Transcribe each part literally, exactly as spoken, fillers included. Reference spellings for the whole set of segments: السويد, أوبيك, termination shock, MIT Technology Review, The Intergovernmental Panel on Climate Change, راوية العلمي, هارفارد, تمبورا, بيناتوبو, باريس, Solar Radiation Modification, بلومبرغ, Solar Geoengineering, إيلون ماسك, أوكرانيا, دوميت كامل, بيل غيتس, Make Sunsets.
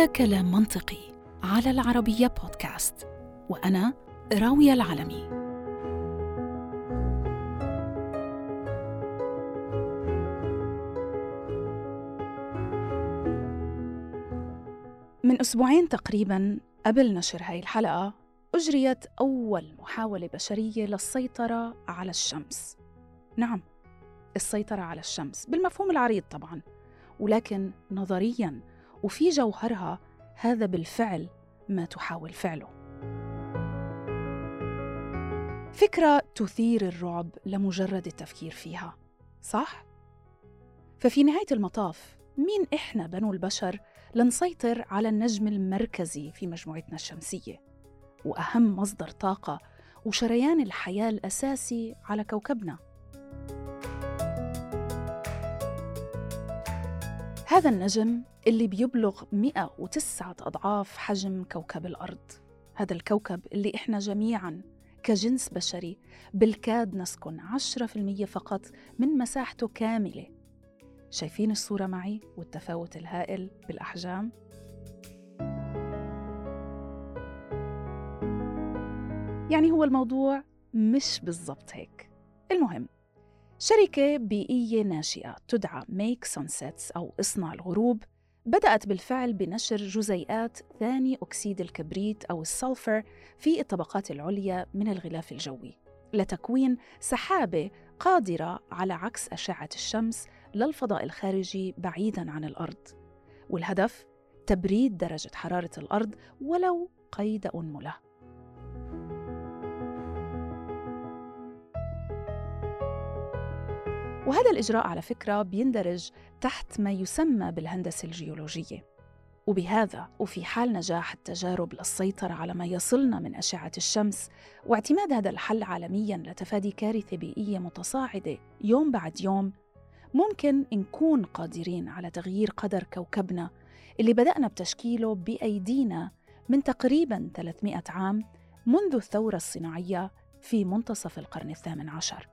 هذا كلام منطقي على العربية بودكاست، وأنا راوية العلمي. من أسبوعين تقريباً قبل نشر هاي الحلقة أجريت أول محاولة بشرية للسيطرة على الشمس. نعم، السيطرة على الشمس بالمفهوم العريض طبعاً، ولكن نظرياً وفي جوهرها هذا بالفعل ما تحاول فعله. فكرة تثير الرعب لمجرد التفكير فيها، صح؟ ففي نهاية المطاف مين إحنا بنو البشر لنسيطر على النجم المركزي في مجموعتنا الشمسية وأهم مصدر طاقة وشريان الحياة الأساسي على كوكبنا؟ هذا النجم اللي بيبلغ مئة وتسعة أضعاف حجم كوكب الأرض، هذا الكوكب اللي إحنا جميعاً كجنس بشري بالكاد نسكن عشرة بالمئة فقط من مساحته كاملة. شايفين الصورة معي والتفاوت الهائل بالأحجام؟ يعني هو الموضوع مش بالضبط هيك. المهم، شركة بيئية ناشئة تدعى Make Sunsets أو اصنع الغروب بدأت بالفعل بنشر جزيئات ثاني أكسيد الكبريت أو السلفر في الطبقات العليا من الغلاف الجوي لتكوين سحابة قادرة على عكس أشعة الشمس للفضاء الخارجي بعيداً عن الأرض، والهدف تبريد درجة حرارة الأرض ولو قيد أنملة. وهذا الإجراء على فكرة بيندرج تحت ما يسمى بالهندسة الجيولوجية، وبهذا وفي حال نجاح التجارب للسيطرة على ما يصلنا من أشعة الشمس واعتماد هذا الحل عالمياً لتفادي كارثة بيئية متصاعدة يوم بعد يوم، ممكن نكون قادرين على تغيير قدر كوكبنا اللي بدأنا بتشكيله بأيدينا من تقريباً ثلاثمئة عام منذ الثورة الصناعية في منتصف القرن الثامن عشر.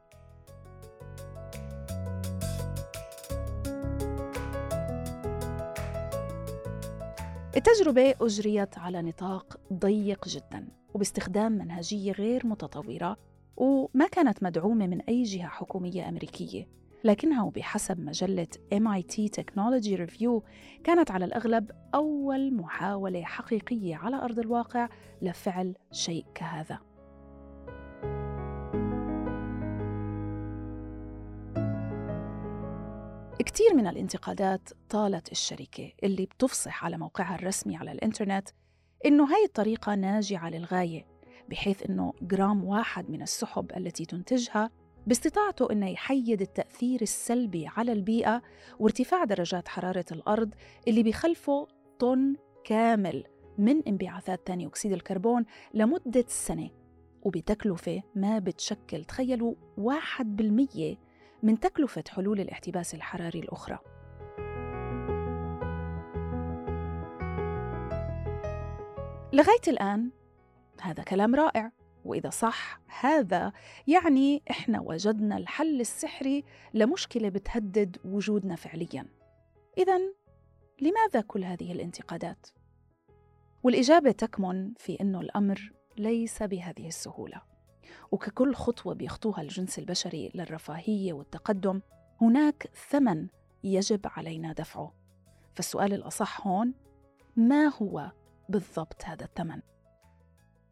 التجربة أجريت على نطاق ضيق جداً وباستخدام منهجية غير متطورة، وما كانت مدعومة من أي جهة حكومية أمريكية، لكنها وبحسب مجلة إم آي تي Technology Review كانت على الأغلب أول محاولة حقيقية على أرض الواقع لفعل شيء كهذا. كتير من الانتقادات طالت الشركة اللي بتفصح على موقعها الرسمي على الإنترنت إنه هاي الطريقة ناجعة للغاية، بحيث إنه جرام واحد من السحب التي تنتجها باستطاعته إنه يحيد التأثير السلبي على البيئة وارتفاع درجات حرارة الأرض اللي بيخلفه طن كامل من انبعاثات ثاني أكسيد الكربون لمدة سنة، وبتكلفة ما بتشكل تخيلوا واحد بالمية من تكلفة حلول الاحتباس الحراري الأخرى. لغاية الآن هذا كلام رائع، وإذا صح هذا يعني إحنا وجدنا الحل السحري لمشكلة بتهدد وجودنا فعلياً. إذن لماذا كل هذه الانتقادات؟ والإجابة تكمن في إنه الأمر ليس بهذه السهولة، وككل خطوة بيخطوها الجنس البشري للرفاهية والتقدم هناك ثمن يجب علينا دفعه. فالسؤال الأصح هون، ما هو بالضبط هذا الثمن؟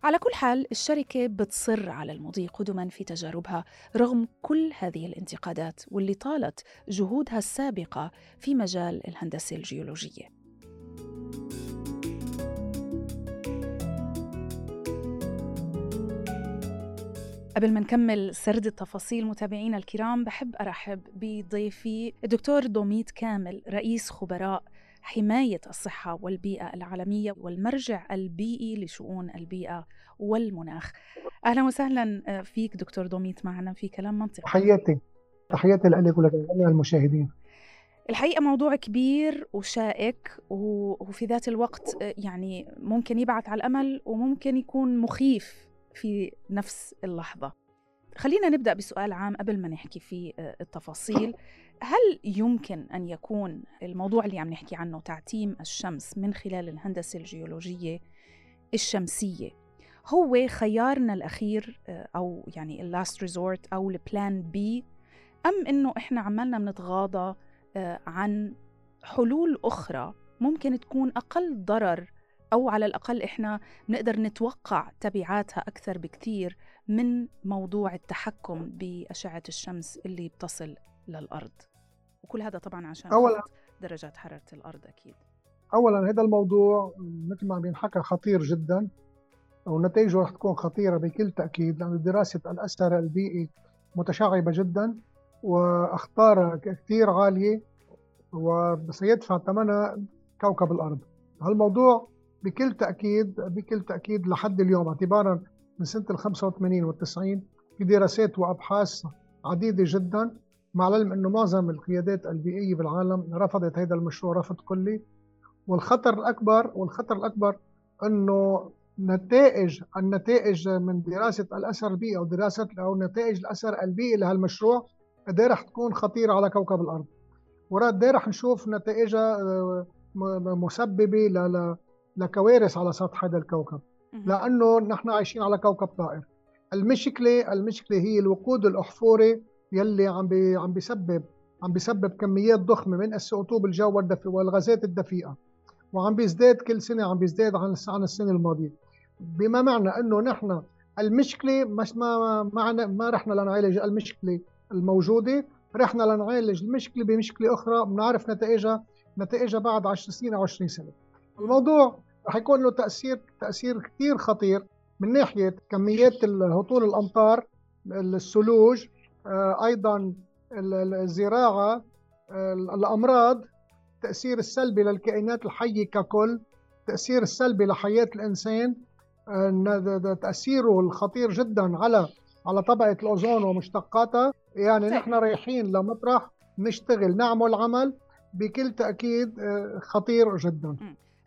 على كل حال، الشركة بتصر على المضي قدماً في تجاربها رغم كل هذه الانتقادات واللي طالت جهودها السابقة في مجال الهندسة الجيولوجية. قبل ما نكمل سرد التفاصيل متابعينا الكرام، بحب أرحب بضيفي الدكتور دوميت كامل، رئيس خبراء حماية الصحة والبيئة العالمية والمرجع البيئي لشؤون البيئة والمناخ. أهلا وسهلا فيك دكتور دوميت معنا في كلام منطقي. تحياتي تحياتي لك ولجميع المشاهدين. الحقيقة موضوع كبير وشائك، وفي ذات الوقت يعني ممكن يبعث على الأمل وممكن يكون مخيف في نفس اللحظة. خلينا نبدأ بسؤال عام قبل ما نحكي في التفاصيل. هل يمكن أن يكون الموضوع اللي عم نحكي عنه تعتيم الشمس من خلال الهندسة الجيولوجية الشمسية هو خيارنا الأخير أو يعني اللاست ريزورت أو البلان بي، أم إنه إحنا عمالنا بنتغاضى عن حلول أخرى ممكن تكون أقل ضرر أو على الأقل إحنا بنقدر نتوقع تبعاتها أكثر بكثير من موضوع التحكم بأشعة الشمس اللي بتصل للأرض؟ وكل هذا طبعاً عشان أولاً درجات حرارة الأرض. أكيد أولاً هذا الموضوع مثل ما عم ينحكى خطير جداً، ونتائجه رح تكون خطيرة بكل تأكيد، لأن دراسة الأثر البيئي متشعبة جداً وأخطارها كثير عالية وسيدفع ثمنها كوكب الأرض. هالموضوع بكل تأكيد بكل تأكيد لحد اليوم اعتباراً من سنة الخمسة وثمانين والتسعين في دراسات وأبحاث عديدة جداً، مع العلم أنه معظم القيادات البيئية بالعالم رفضت هذا المشروع رفض كلي. والخطر الأكبر والخطر الأكبر أنه نتائج النتائج من دراسة الأثر البيئي أو دراسة أو نتائج الأثر البيئي لهالمشروع ده رح تكون خطيرة على كوكب الأرض، وراد ده رح نشوف نتائجها مسببة لكوارث على سطح هذا الكوكب، لأنه نحن عايشين على كوكب طائر. المشكلة المشكلة هي الوقود الأحفوري يلي عم بي عم بيسبب عم بيسبب كميات ضخمة من السي أو تو بالجو والغازات الدفيئة، وعم بيزداد كل سنة عم بيزداد عن عن السنة الماضية. بما معنى إنه نحن المشكلة مش ما معنا ما رحنا لنعالج المشكلة الموجودة، رحنا لنعالج المشكلة بمشكلة أخرى بنعرف نتائجها نتائجها بعد عشر سنين أو عشرين سنة. الموضوع رح يكون له تأثير تأثير كثير خطير من ناحية كميات الهطول، الأمطار، الثلوج، أيضا الزراعة، الأمراض، التأثير السلبي للكائنات الحية ككل، التأثير السلبي لحياة الإنسان، تأثيره الخطير جدا على على طبقة الأوزون ومشتقاتها. يعني نحن رايحين لمطرح نشتغل نعمل عمل بكل تأكيد خطير جدا.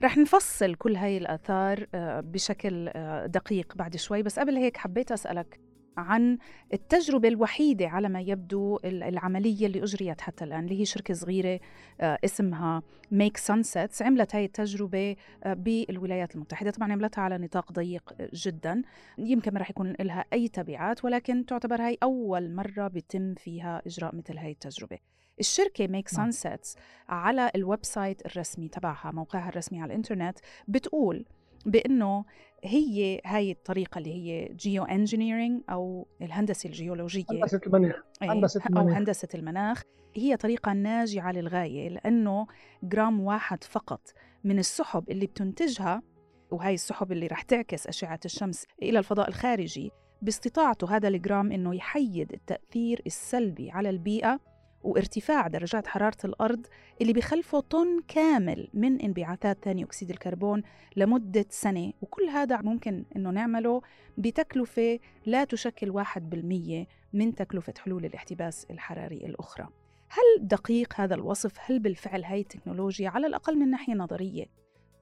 رح نفصل كل هاي الآثار بشكل دقيق بعد شوي، بس قبل هيك حبيت أسألك عن التجربة الوحيدة على ما يبدو العملية اللي أجريت حتى الآن، اللي هي شركة صغيرة اسمها Make Sunsets عملت هاي التجربة بالولايات المتحدة. طبعاً عملتها على نطاق ضيق جداً، يمكن ما رح يكون لها أي تبعات، ولكن تعتبر هاي أول مرة بيتم فيها إجراء مثل هاي التجربة. الشركة Make Sunsets على الويب سايت الرسمي تبعها، موقعها الرسمي على الإنترنت، بتقول بأنه هي هاي الطريقة اللي هي جيو انجينيرينج أو الهندسة الجيولوجية، هندسة المناخ. هندسة المناخ. أو هندسة المناخ هي طريقة ناجعة للغاية، لأنه جرام واحد فقط من السحب اللي بتنتجها، وهاي السحب اللي رح تعكس أشعة الشمس إلى الفضاء الخارجي، باستطاعته هذا الجرام أنه يحيد التأثير السلبي على البيئة وارتفاع درجات حرارة الأرض اللي بخلفه طن كامل من انبعاثات ثاني أكسيد الكربون لمدة سنة. وكل هذا ممكن أنه نعمله بتكلفة لا تشكل واحد بالمية من تكلفة حلول الاحتباس الحراري الأخرى. هل دقيق هذا الوصف؟ هل بالفعل هاي التكنولوجيا على الأقل من ناحية نظرية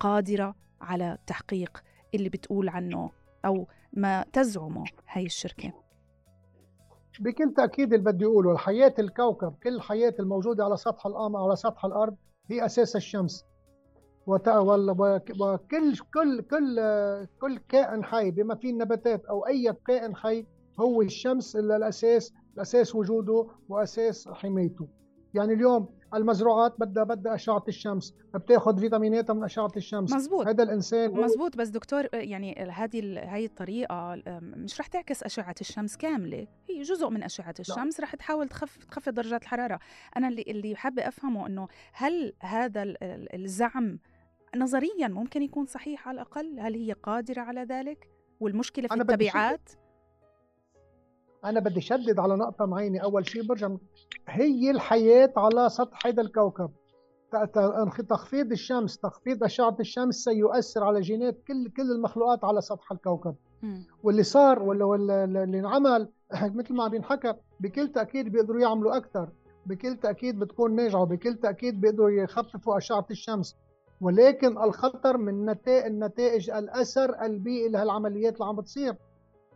قادرة على تحقيق اللي بتقول عنه أو ما تزعمه هاي الشركة؟ بكل تأكيد اللي بدي أقوله، الحياة الكوكب، كل الحياة الموجودة على سطح الأرض على سطح الأرض هي أساس الشمس، وكل كل كل كل كائن حي بما فيه النباتات أو أي كائن حي هو الشمس اللي الأساس الأساس وجوده وأساس حمايته. يعني اليوم المزروعات بدها بدها أشعة الشمس، بتاخذ فيتاميناتها من أشعة الشمس. مزبوط. هذا الإنسان مزبوط، بس دكتور يعني هذه هاي الطريقة مش رح تعكس أشعة الشمس كاملة، هي جزء من أشعة الشمس. لا. رح تحاول تخفف تخفض درجات الحرارة. أنا اللي اللي حابة أفهمه إنه هل هذا الزعم نظريا ممكن يكون صحيح على الأقل؟ هل هي قادرة على ذلك؟ والمشكلة في أنا التبعات. أنا بدي شدد على نقطة معينة. أول شيء برجع هي الحياة على سطح هذا الكوكب، تخفيض الشمس تخفيض أشعة الشمس سيؤثر على جينات كل كل المخلوقات على سطح الكوكب. م. واللي صار واللي اللي انعمل مثل ما عم بينحكى بكل تأكيد بيقدروا يعملوا أكثر، بكل تأكيد بتكون ناجعة، بكل تأكيد بيقدروا يخففوا أشعة الشمس، ولكن الخطر من نتائج النتائج الأثر البيئي لهالعمليات اللي عم بتصير.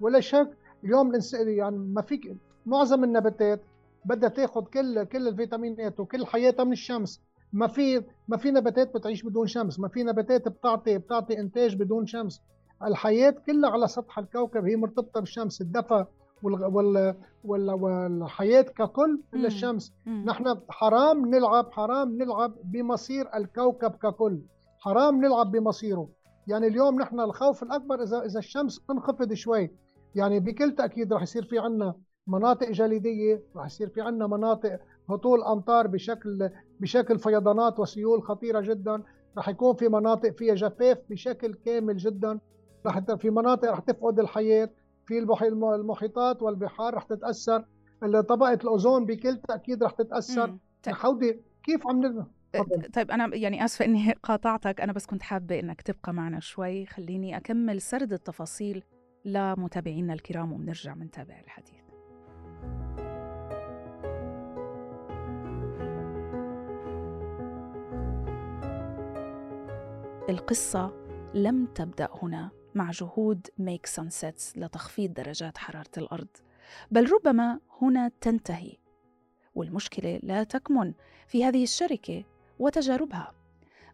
ولا شك اليوم يعني ما فيك، معظم النباتات بدها تاخذ كل كل الفيتامينات وكل حياتها من الشمس. ما في ما في نباتات بتعيش بدون شمس، ما في نباتات بتعطي بتعطي انتاج بدون شمس. الحياه كلها على سطح الكوكب هي مرتبطه بالشمس، الدفا وال وال والحياه ككل الا الشمس. نحن حرام نلعب حرام نلعب بمصير الكوكب ككل، حرام نلعب بمصيره. يعني اليوم نحن الخوف الاكبر اذا اذا الشمس تنخفض شوي، يعني بكل تاكيد رح يصير في عندنا مناطق جليديه، رح يصير في عندنا مناطق هطول امطار بشكل بشكل فيضانات وسيول خطيره جدا، رح يكون في مناطق فيها جفاف بشكل كامل جدا، رح في مناطق رح تفقد الحياه، في المحيطات والبحار رح تتاثر، طبقه الاوزون بكل تاكيد رح تتاثر. حودي كيف عم نبنى. طيب أنا يعني آسفة إني قاطعتك، أنا بس كنت حابة إنك تبقى معنا شوي، خليني أكمل سرد التفاصيل لمتابعينا الكرام وبنرجع منتابع الحديث. القصة لم تبدأ هنا مع جهود ميك سانسيتس لتخفيض درجات حرارة الأرض، بل ربما هنا تنتهي. والمشكلة لا تكمن في هذه الشركة وتجاربها،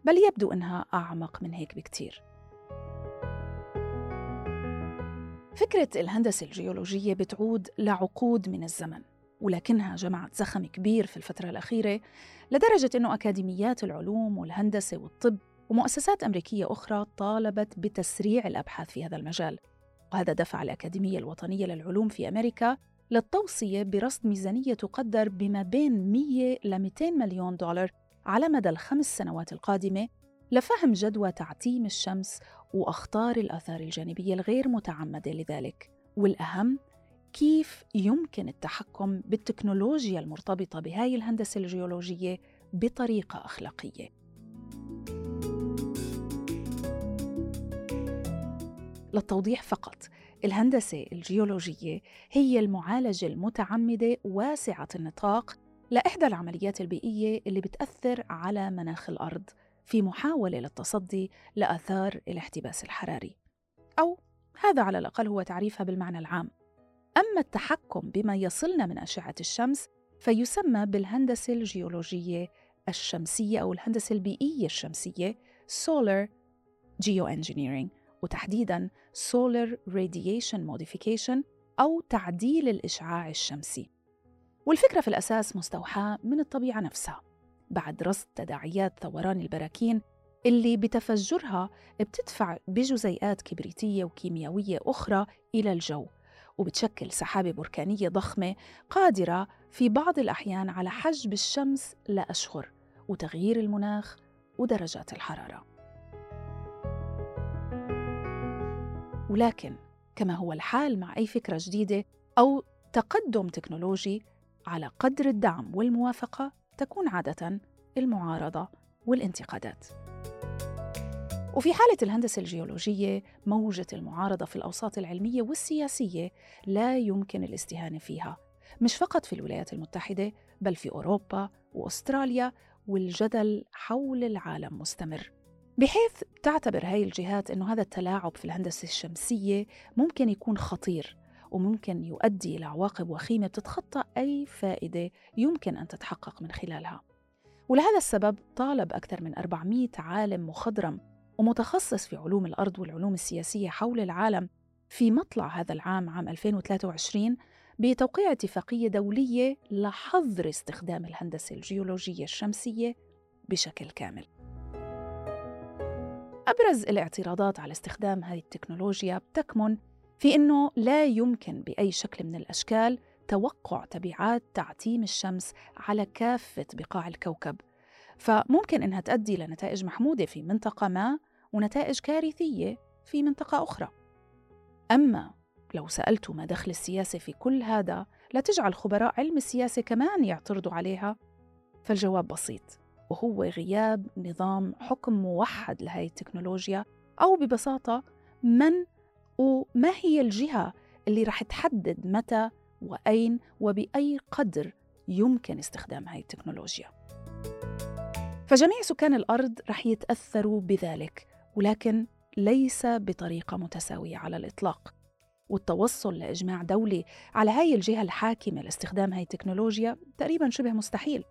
بل يبدو أنها أعمق من هيك بكتير. فكرة الهندسة الجيولوجية بتعود لعقود من الزمن، ولكنها جمعت زخم كبير في الفترة الأخيرة لدرجة أنه أكاديميات العلوم والهندسة والطب ومؤسسات أمريكية أخرى طالبت بتسريع الأبحاث في هذا المجال، وهذا دفع الأكاديمية الوطنية للعلوم في أمريكا للتوصية برصد ميزانية تقدر بما بين مئة إلى مئتين مليون دولار على مدى الخمس سنوات القادمة لفهم جدوى تعتيم الشمس وأخطار الآثار الجانبية الغير متعمدة لذلك، والأهم كيف يمكن التحكم بالتكنولوجيا المرتبطة بهاي الهندسة الجيولوجية بطريقة أخلاقية. للتوضيح فقط، الهندسة الجيولوجية هي المعالجة المتعمدة واسعة النطاق لإحدى العمليات البيئية اللي بتأثر على مناخ الأرض في محاولة للتصدي لآثار الاحتباس الحراري، أو هذا على الأقل هو تعريفها بالمعنى العام. أما التحكم بما يصلنا من أشعة الشمس فيسمى بالهندسة الجيولوجية الشمسية أو الهندسة البيئية الشمسية Solar Geoengineering، وتحديداً Solar Radiation Modification أو تعديل الإشعاع الشمسي. والفكرة في الأساس مستوحاة من الطبيعة نفسها، بعد رصد تداعيات ثوران البراكين اللي بتفجرها بتدفع بجزيئات كبريتية وكيميائية أخرى إلى الجو، وبتشكل سحابة بركانية ضخمة قادرة في بعض الأحيان على حجب الشمس لأشهر وتغيير المناخ ودرجات الحرارة. ولكن كما هو الحال مع أي فكرة جديدة أو تقدم تكنولوجي، على قدر الدعم والموافقة تكون عادة المعارضة والانتقادات. وفي حالة الهندسة الجيولوجية موجة المعارضة في الأوساط العلمية والسياسية لا يمكن الاستهانة فيها، مش فقط في الولايات المتحدة بل في أوروبا وأستراليا، والجدل حول العالم مستمر، بحيث تعتبر هاي الجهات أنه هذا التلاعب في الهندسة الشمسية ممكن يكون خطير وممكن يؤدي إلى عواقب وخيمة بتتخطى أي فائدة يمكن أن تتحقق من خلالها. ولهذا السبب طالب أكثر من أربعمئة عالم مخضرم ومتخصص في علوم الأرض والعلوم السياسية حول العالم في مطلع هذا العام عام ألفين وثلاثة وعشرين بتوقيع اتفاقية دولية لحظر استخدام الهندسة الجيولوجية الشمسية بشكل كامل. أبرز الاعتراضات على استخدام هذه التكنولوجيا بتكمن في أنه لا يمكن بأي شكل من الأشكال توقع تبعات تعتيم الشمس على كافة بقاع الكوكب، فممكن أنها تؤدي لنتائج محمودة في منطقة ما ونتائج كارثية في منطقة أخرى. أما لو سألتوا ما دخل السياسة في كل هذا لتجعل خبراء علم السياسة كمان يعترضوا عليها، فالجواب بسيط، وهو غياب نظام حكم موحد لهذه التكنولوجيا، أو ببساطة من وما هي الجهة اللي رح تحدد متى وأين وبأي قدر يمكن استخدام هذه التكنولوجيا. فجميع سكان الأرض رح يتأثروا بذلك، ولكن ليس بطريقة متساوية على الإطلاق. والتوصل لإجماع دولي على هاي الجهة الحاكمة لاستخدام هاي التكنولوجيا تقريباً شبه مستحيل.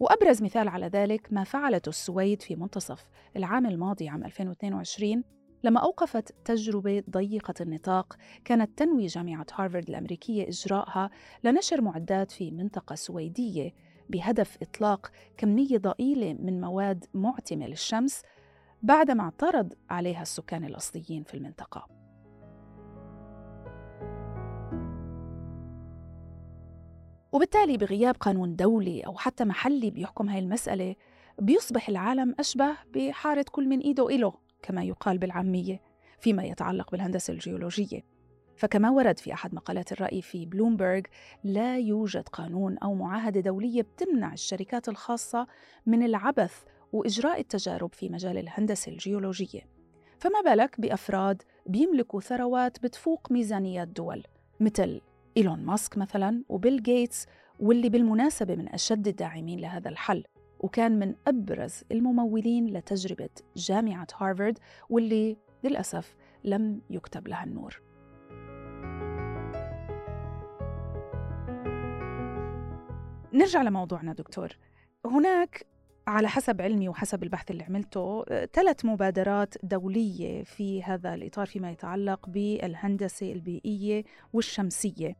وأبرز مثال على ذلك ما فعلته السويد في منتصف العام الماضي عام ألفين واثنين وعشرين لما أوقفت تجربة ضيقة النطاق كانت تنوي جامعة هارفارد الأمريكية إجراءها لنشر معدات في منطقة سويدية بهدف إطلاق كمية ضئيلة من مواد معتمة للشمس بعدما اعترض عليها السكان الأصليين في المنطقة. وبالتالي بغياب قانون دولي أو حتى محلي بيحكم هاي المسألة بيصبح العالم أشبه بحارة كل من إيده إله كما يقال بالعامية فيما يتعلق بالهندسة الجيولوجية. فكما ورد في أحد مقالات الرأي في بلومبرغ لا يوجد قانون أو معاهدة دولية بتمنع الشركات الخاصة من العبث وإجراء التجارب في مجال الهندسة الجيولوجية، فما بالك بأفراد بيملكوا ثروات بتفوق ميزانيات دول مثل إيلون ماسك مثلاً وبيل غيتس، واللي بالمناسبة من أشد الداعمين لهذا الحل وكان من أبرز الممولين لتجربة جامعة هارفارد واللي للأسف لم يكتب لها النور. نرجع لموضوعنا دكتور. هناك على حسب علمي وحسب البحث اللي عملته ثلاث مبادرات دولية في هذا الإطار فيما يتعلق بالهندسة البيئية والشمسية.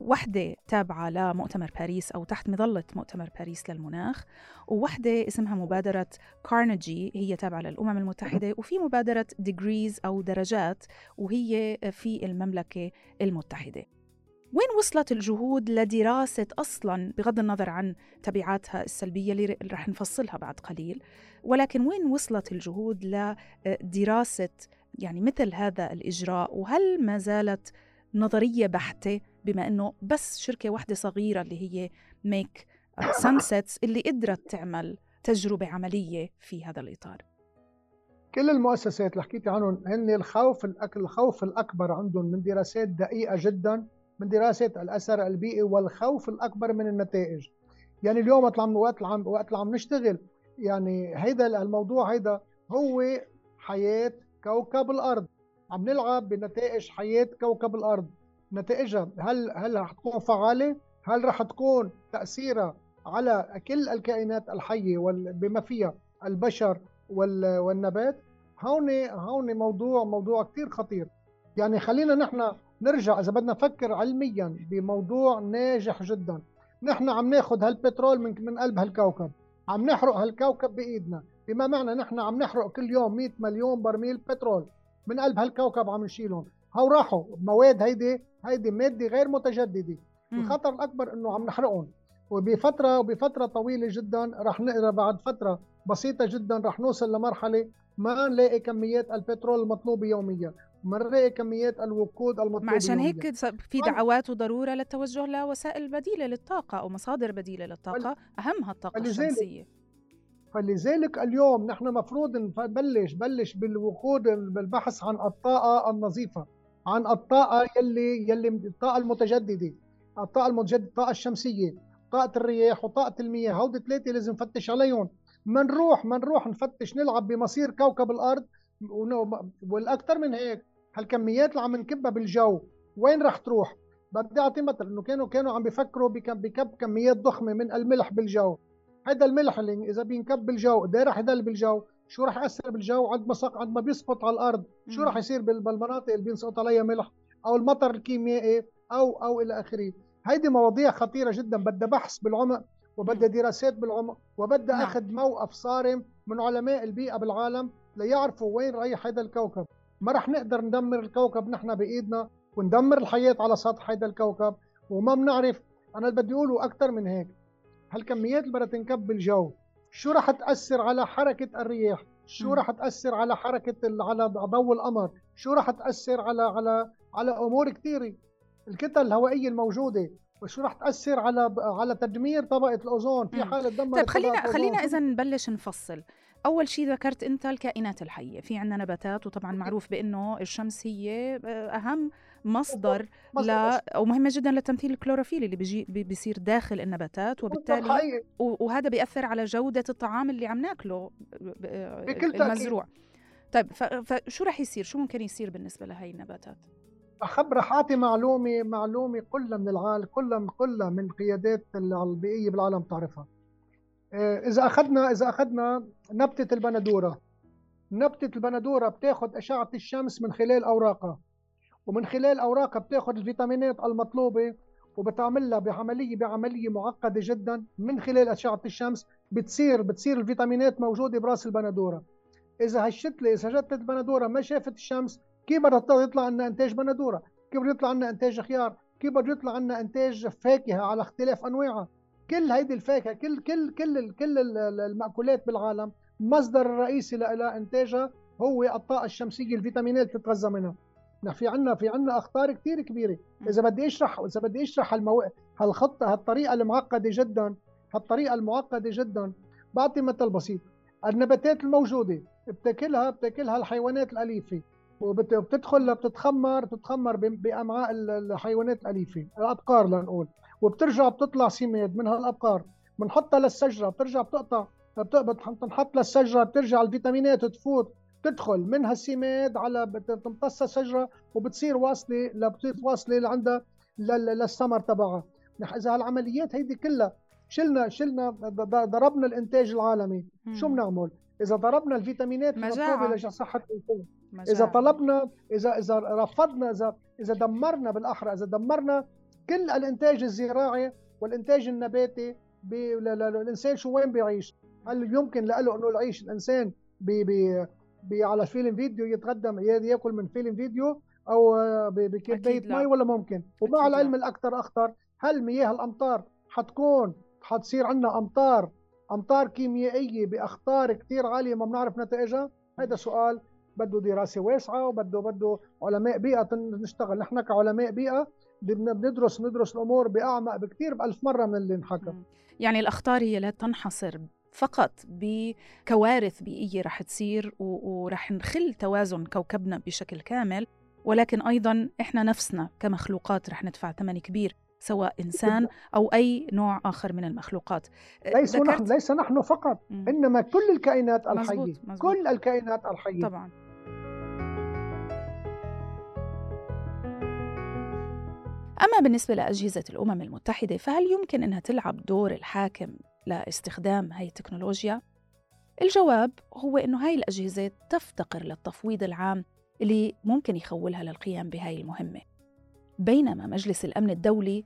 واحدة تابعة لمؤتمر باريس أو تحت مظلة مؤتمر باريس للمناخ، وواحدة اسمها مبادرة كارنيجي هي تابعة للأمم المتحدة، وفي مبادرة ديجريز أو درجات وهي في المملكة المتحدة. وين وصلت الجهود لدراسة أصلاً بغض النظر عن تبعاتها السلبية اللي رح نفصلها بعد قليل، ولكن وين وصلت الجهود لدراسة يعني مثل هذا الإجراء؟ وهل ما زالت نظرية بحتة بما أنه بس شركة واحدة صغيرة اللي هي Make Sunsets اللي قدرت تعمل تجربة عملية في هذا الإطار؟ كل المؤسسات اللي حكيتي عنهم هن الخوف, الخوف الأكبر عندهم من دراسات دقيقة جداً من دراسة الأثر البيئي والخوف الأكبر من النتائج. يعني اليوم وقت العم وقت العم وقت العم نشتغل يعني هيدا الموضوع هيدا هو حياة كوكب الأرض، عم نلعب بنتائج حياة كوكب الأرض. نتائجها هل هل رح تكون فعالة؟ هل رح تكون تأثيرها على كل الكائنات الحية وبما فيها البشر والنبات؟ هون هون موضوع موضوع كتير خطير. يعني خلينا نحن نرجع إذا بدنا نفكر علمياً بموضوع ناجح جداً. نحن عم ناخد هالبترول من من قلب هالكوكب، عم نحرق هالكوكب بإيدنا، بما معنى نحن عم نحرق كل يوم مئة مليون برميل بترول من قلب هالكوكب عم نشيلهم. هو راحوا مواد هيدي هيدي مادة غير متجددة. الخطر الأكبر إنه عم نحرقهم، وبفترة وبفترة طويلة جداً رح نقرأ بعد فترة بسيطة جداً رح نوصل لمرحلة ما نلاقي كميات البترول المطلوبة يومياً، مرة كميات الوقود المطلوبة. عشان هيك في دعوات وضرورة للتوجه لوسائل بديلة للطاقة أو مصادر بديلة للطاقة، أهمها الطاقة الشمسية. فلذلك اليوم نحن مفروض نبلش بلش بالوقود بالبحث عن الطاقة النظيفة، عن الطاقة يلي يلي الطاقة المتجددة، الطاقة المتجددة، الطاقة الشمسية، طاقة الرياح وطاقة المياه. هودي ثلاثة لازم نفتش عليهم. منروح منروح نفتش نلعب بمصير كوكب الأرض. والأكثر من هيك هالكميات اللي عم نكبها بالجو وين رح تروح؟ بدي أعطي مثل إنه كانوا كانوا عم بيفكروا بكب كميات ضخمة من الملح بالجو. هذا الملح اللي إذا بينكب بالجو ده رح يضل بالجو، شو رح يأثر بالجو عند ما عند ما بيسقط على الأرض؟ شو رح يصير بالمناطق اللي بينسقط عليها ملح أو المطر الكيميائي أو أو إلى آخره؟ هيدي مواضيع خطيرة جدا، بدها بحث بالعمق وبدها دراسات بالعمق وبدها أخذ موقف صارم من علماء البيئة بالعالم ليعرفوا وين رايح هذا الكوكب. ما رح نقدر ندمر الكوكب نحن بإيدنا وندمر الحياة على سطح هذا الكوكب وما بنعرف. أنا اللي بدي أقوله أكثر من هيك، هالكميات اللي بدها تنكب بالجو شو رح تأثر على حركة الرياح؟ شو رح تأثر على حركة على ضوء القمر؟ شو رح تأثر على على على أمور كثيرة، الكتل الهوائية الموجودة، وشو رح تأثر على على تدمير طبقة الأوزون في حال تدمر. طيب خلينا خلينا إذا نبلش نفصل. أول شيء ذكرت أنت الكائنات الحية، في عندنا نباتات وطبعاً معروف بأنه الشمس هي أهم مصدر ل... أو مهمة جداً لتمثيل الكلوروفيل اللي بيجي بيصير داخل النباتات، وبالتالي وهذا بيأثر على جودة الطعام اللي عم ناكله المزروع. طيب فشو رح يصير؟ شو ممكن يصير بالنسبة لهي النباتات؟ خبره حاعطي معلومه معلومه كلها من العالم، كلها كلها من قيادات البيئيه بالعالم بتعرفها. اذا اخذنا اذا اخذنا نبته البندوره، نبته البندوره بتاخذ اشعه الشمس من خلال اوراقها، ومن خلال اوراقها بتاخذ الفيتامينات المطلوبه وبتعملها بعمليه بعمليه معقده جدا. من خلال اشعه الشمس بتصير بتصير الفيتامينات موجوده براس البندوره. اذا هالشتله اذا جتت البندوره ما شافت الشمس، كيف بدنا يطلع عنا انتاج بندوره؟ كيف بده يطلع عنا انتاج خيار؟ كيف بده يطلع عنا انتاج فاكهه على اختلاف انواعها؟ كل هيدي الفاكهه، كل كل كل كل المأكولات بالعالم مصدر الرئيسي لانتاجها هو الطاقه الشمسيه، الفيتامينات اللي بتتغذى منها. نحن في عندنا في عندنا اخطار كثير كبيره. اذا بدي اشرح اذا بدي اشرح هالمو... هالخطه هالطريقه المعقده جدا هالطريقه المعقده جدا بعطي مثل بسيط. النباتات الموجوده بتاكلها بتاكلها الحيوانات الاليفه، وبتدخل بتتخمر بتتخمر بامعاء الحيوانات الاليفه، الابقار لنقول، وبترجع بتطلع سماد من هالابقار، بنحطها للشجره، بترجع بتقطع بتنحط للشجره، بترجع الفيتامينات تفوت تدخل من هالسماد على بتمتص الشجره وبتصير واصله لبتصير واصله لعندها للثمر تبعها. نحن اذا هالعمليات هيدي كلها شلنا شلنا ضربنا الانتاج العالمي، شو بنعمل؟ اذا ضربنا الفيتامينات المطلوبه لصحه الانسان، اذا طلبنا اذا اذا رفضنا اذا اذا دمرنا بالاحرى اذا دمرنا كل الانتاج الزراعي والانتاج النباتي. الانسان شو وين بيعيش؟ هل يمكن له انه يعيش الانسان بي بي بي على فيلم فيديو، يتقدم ياكل من فيلم فيديو او بكبايه مي؟ ولا ممكن. ومع العلم الاكثر اخطر، هل مياه الامطار حتكون حتصير عندنا امطار امطار كيميائيه باخطار كثير عاليه ما بنعرف نتائجها؟ هذا سؤال بده دراسه واسعه، وبده بده علماء بيئه نشتغل. نحن كعلماء بيئه بندرس ندرس الامور باعمق بكثير بألف مره من اللي انحكى. يعني الاخطار هي لا تنحصر فقط بكوارث بيئيه رح تصير ورح نخل توازن كوكبنا بشكل كامل، ولكن ايضا احنا نفسنا كمخلوقات رح ندفع ثمن كبير، سواء انسان او اي نوع اخر من المخلوقات. ليس نحن ليس نحن فقط، انما كل الكائنات الحيه. مزبوط، مزبوط. كل الكائنات الحيه طبعا. اما بالنسبه لاجهزه الامم المتحده، فهل يمكن انها تلعب دور الحاكم لاستخدام هاي التكنولوجيا؟ الجواب هو انه هاي الاجهزه تفتقر للتفويض العام اللي ممكن يخولها للقيام بهاي المهمه، بينما مجلس الامن الدولي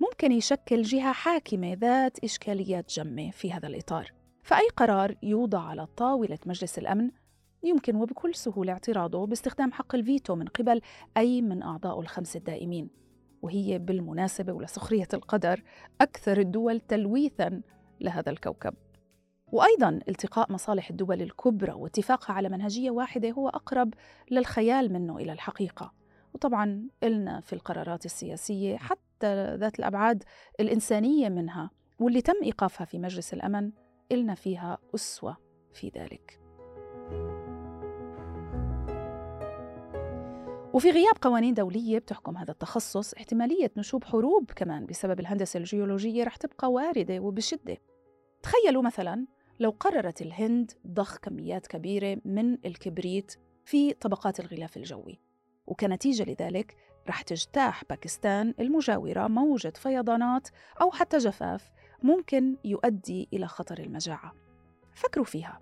ممكن يشكل جهة حاكمة ذات إشكاليات جمة في هذا الإطار. فأي قرار يوضع على طاولة مجلس الأمن يمكن وبكل سهولة اعتراضه باستخدام حق الفيتو من قبل أي من أعضائه الخمسة الدائمين، وهي بالمناسبة ولسخرية القدر أكثر الدول تلويثاً لهذا الكوكب. وأيضاً التقاء مصالح الدول الكبرى واتفاقها على منهجية واحدة هو أقرب للخيال منه إلى الحقيقة. وطبعاً إلنا في القرارات السياسية حتى ذات الأبعاد الإنسانية منها واللي تم إيقافها في مجلس الأمن إلنا فيها أسوة في ذلك. وفي غياب قوانين دولية بتحكم هذا التخصص، احتمالية نشوب حروب كمان بسبب الهندسة الجيولوجية رح تبقى واردة وبشدة. تخيلوا مثلاً لو قررت الهند ضخ كميات كبيرة من الكبريت في طبقات الغلاف الجوي، وكنتيجة لذلك رح تجتاح باكستان المجاورة موجة فيضانات أو حتى جفاف ممكن يؤدي إلى خطر المجاعة. فكروا فيها،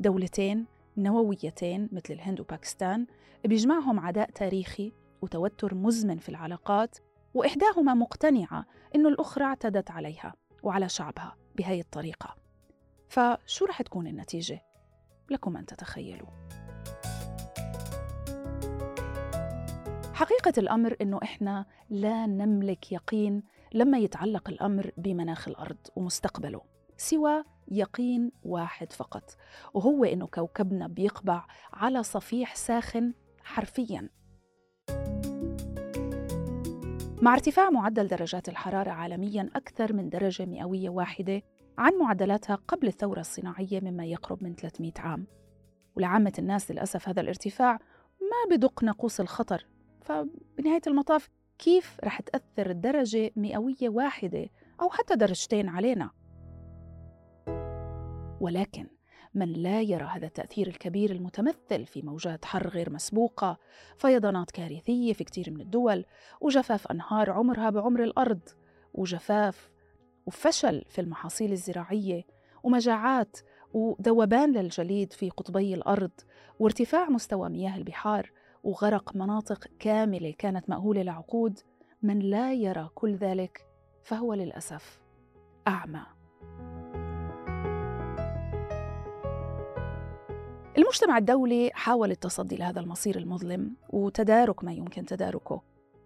دولتين نوويتين مثل الهند وباكستان بيجمعهم عداء تاريخي وتوتر مزمن في العلاقات، وإحداهما مقتنعة إنه الأخرى اعتدت عليها وعلى شعبها بهاي الطريقة. فشو رح تكون النتيجة؟ لكم أن تتخيلوا. حقيقة الأمر إنه إحنا لا نملك يقين لما يتعلق الأمر بمناخ الأرض ومستقبله، سوى يقين واحد فقط، وهو إنه كوكبنا بيقبع على صفيح ساخن حرفياً. مع ارتفاع معدل درجات الحرارة عالمياً أكثر من درجة مئوية واحدة عن معدلاتها قبل الثورة الصناعية مما يقرب من ثلاثمئة عام، ولعامة الناس للأسف هذا الارتفاع ما بدق ناقوس الخطر. فبنهاية المطاف كيف رح تأثر درجة مئوية واحدة أو حتى درجتين علينا؟ ولكن من لا يرى هذا التأثير الكبير المتمثل في موجات حر غير مسبوقة، فيضانات كارثية في كثير من الدول، وجفاف أنهار عمرها بعمر الأرض، وجفاف وفشل في المحاصيل الزراعية، ومجاعات ودوبان للجليد في قطبي الأرض، وارتفاع مستوى مياه البحار، وغرق مناطق كاملة كانت مأهولة لعقود. من لا يرى كل ذلك فهو للأسف أعمى. المجتمع الدولي حاول التصدي لهذا المصير المظلم وتدارك ما يمكن تداركه،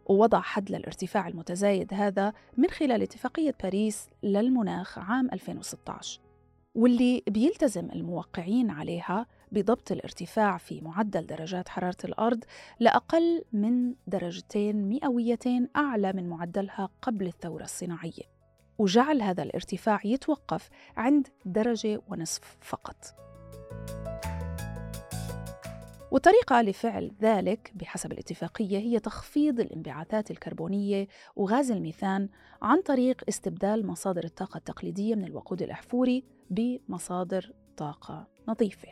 ووضع حد للارتفاع المتزايد هذا من خلال اتفاقية باريس للمناخ عام ألفين وستة عشر، واللي بيلتزم الموقعين عليها بضبط الارتفاع في معدل درجات حرارة الأرض لأقل من درجتين مئويتين أعلى من معدلها قبل الثورة الصناعية، وجعل هذا الارتفاع يتوقف عند درجة ونصف فقط. والطريقة لفعل ذلك بحسب الاتفاقية هي تخفيض الانبعاثات الكربونية وغاز الميثان عن طريق استبدال مصادر الطاقة التقليدية من الوقود الأحفوري بمصادر طاقة نظيفة.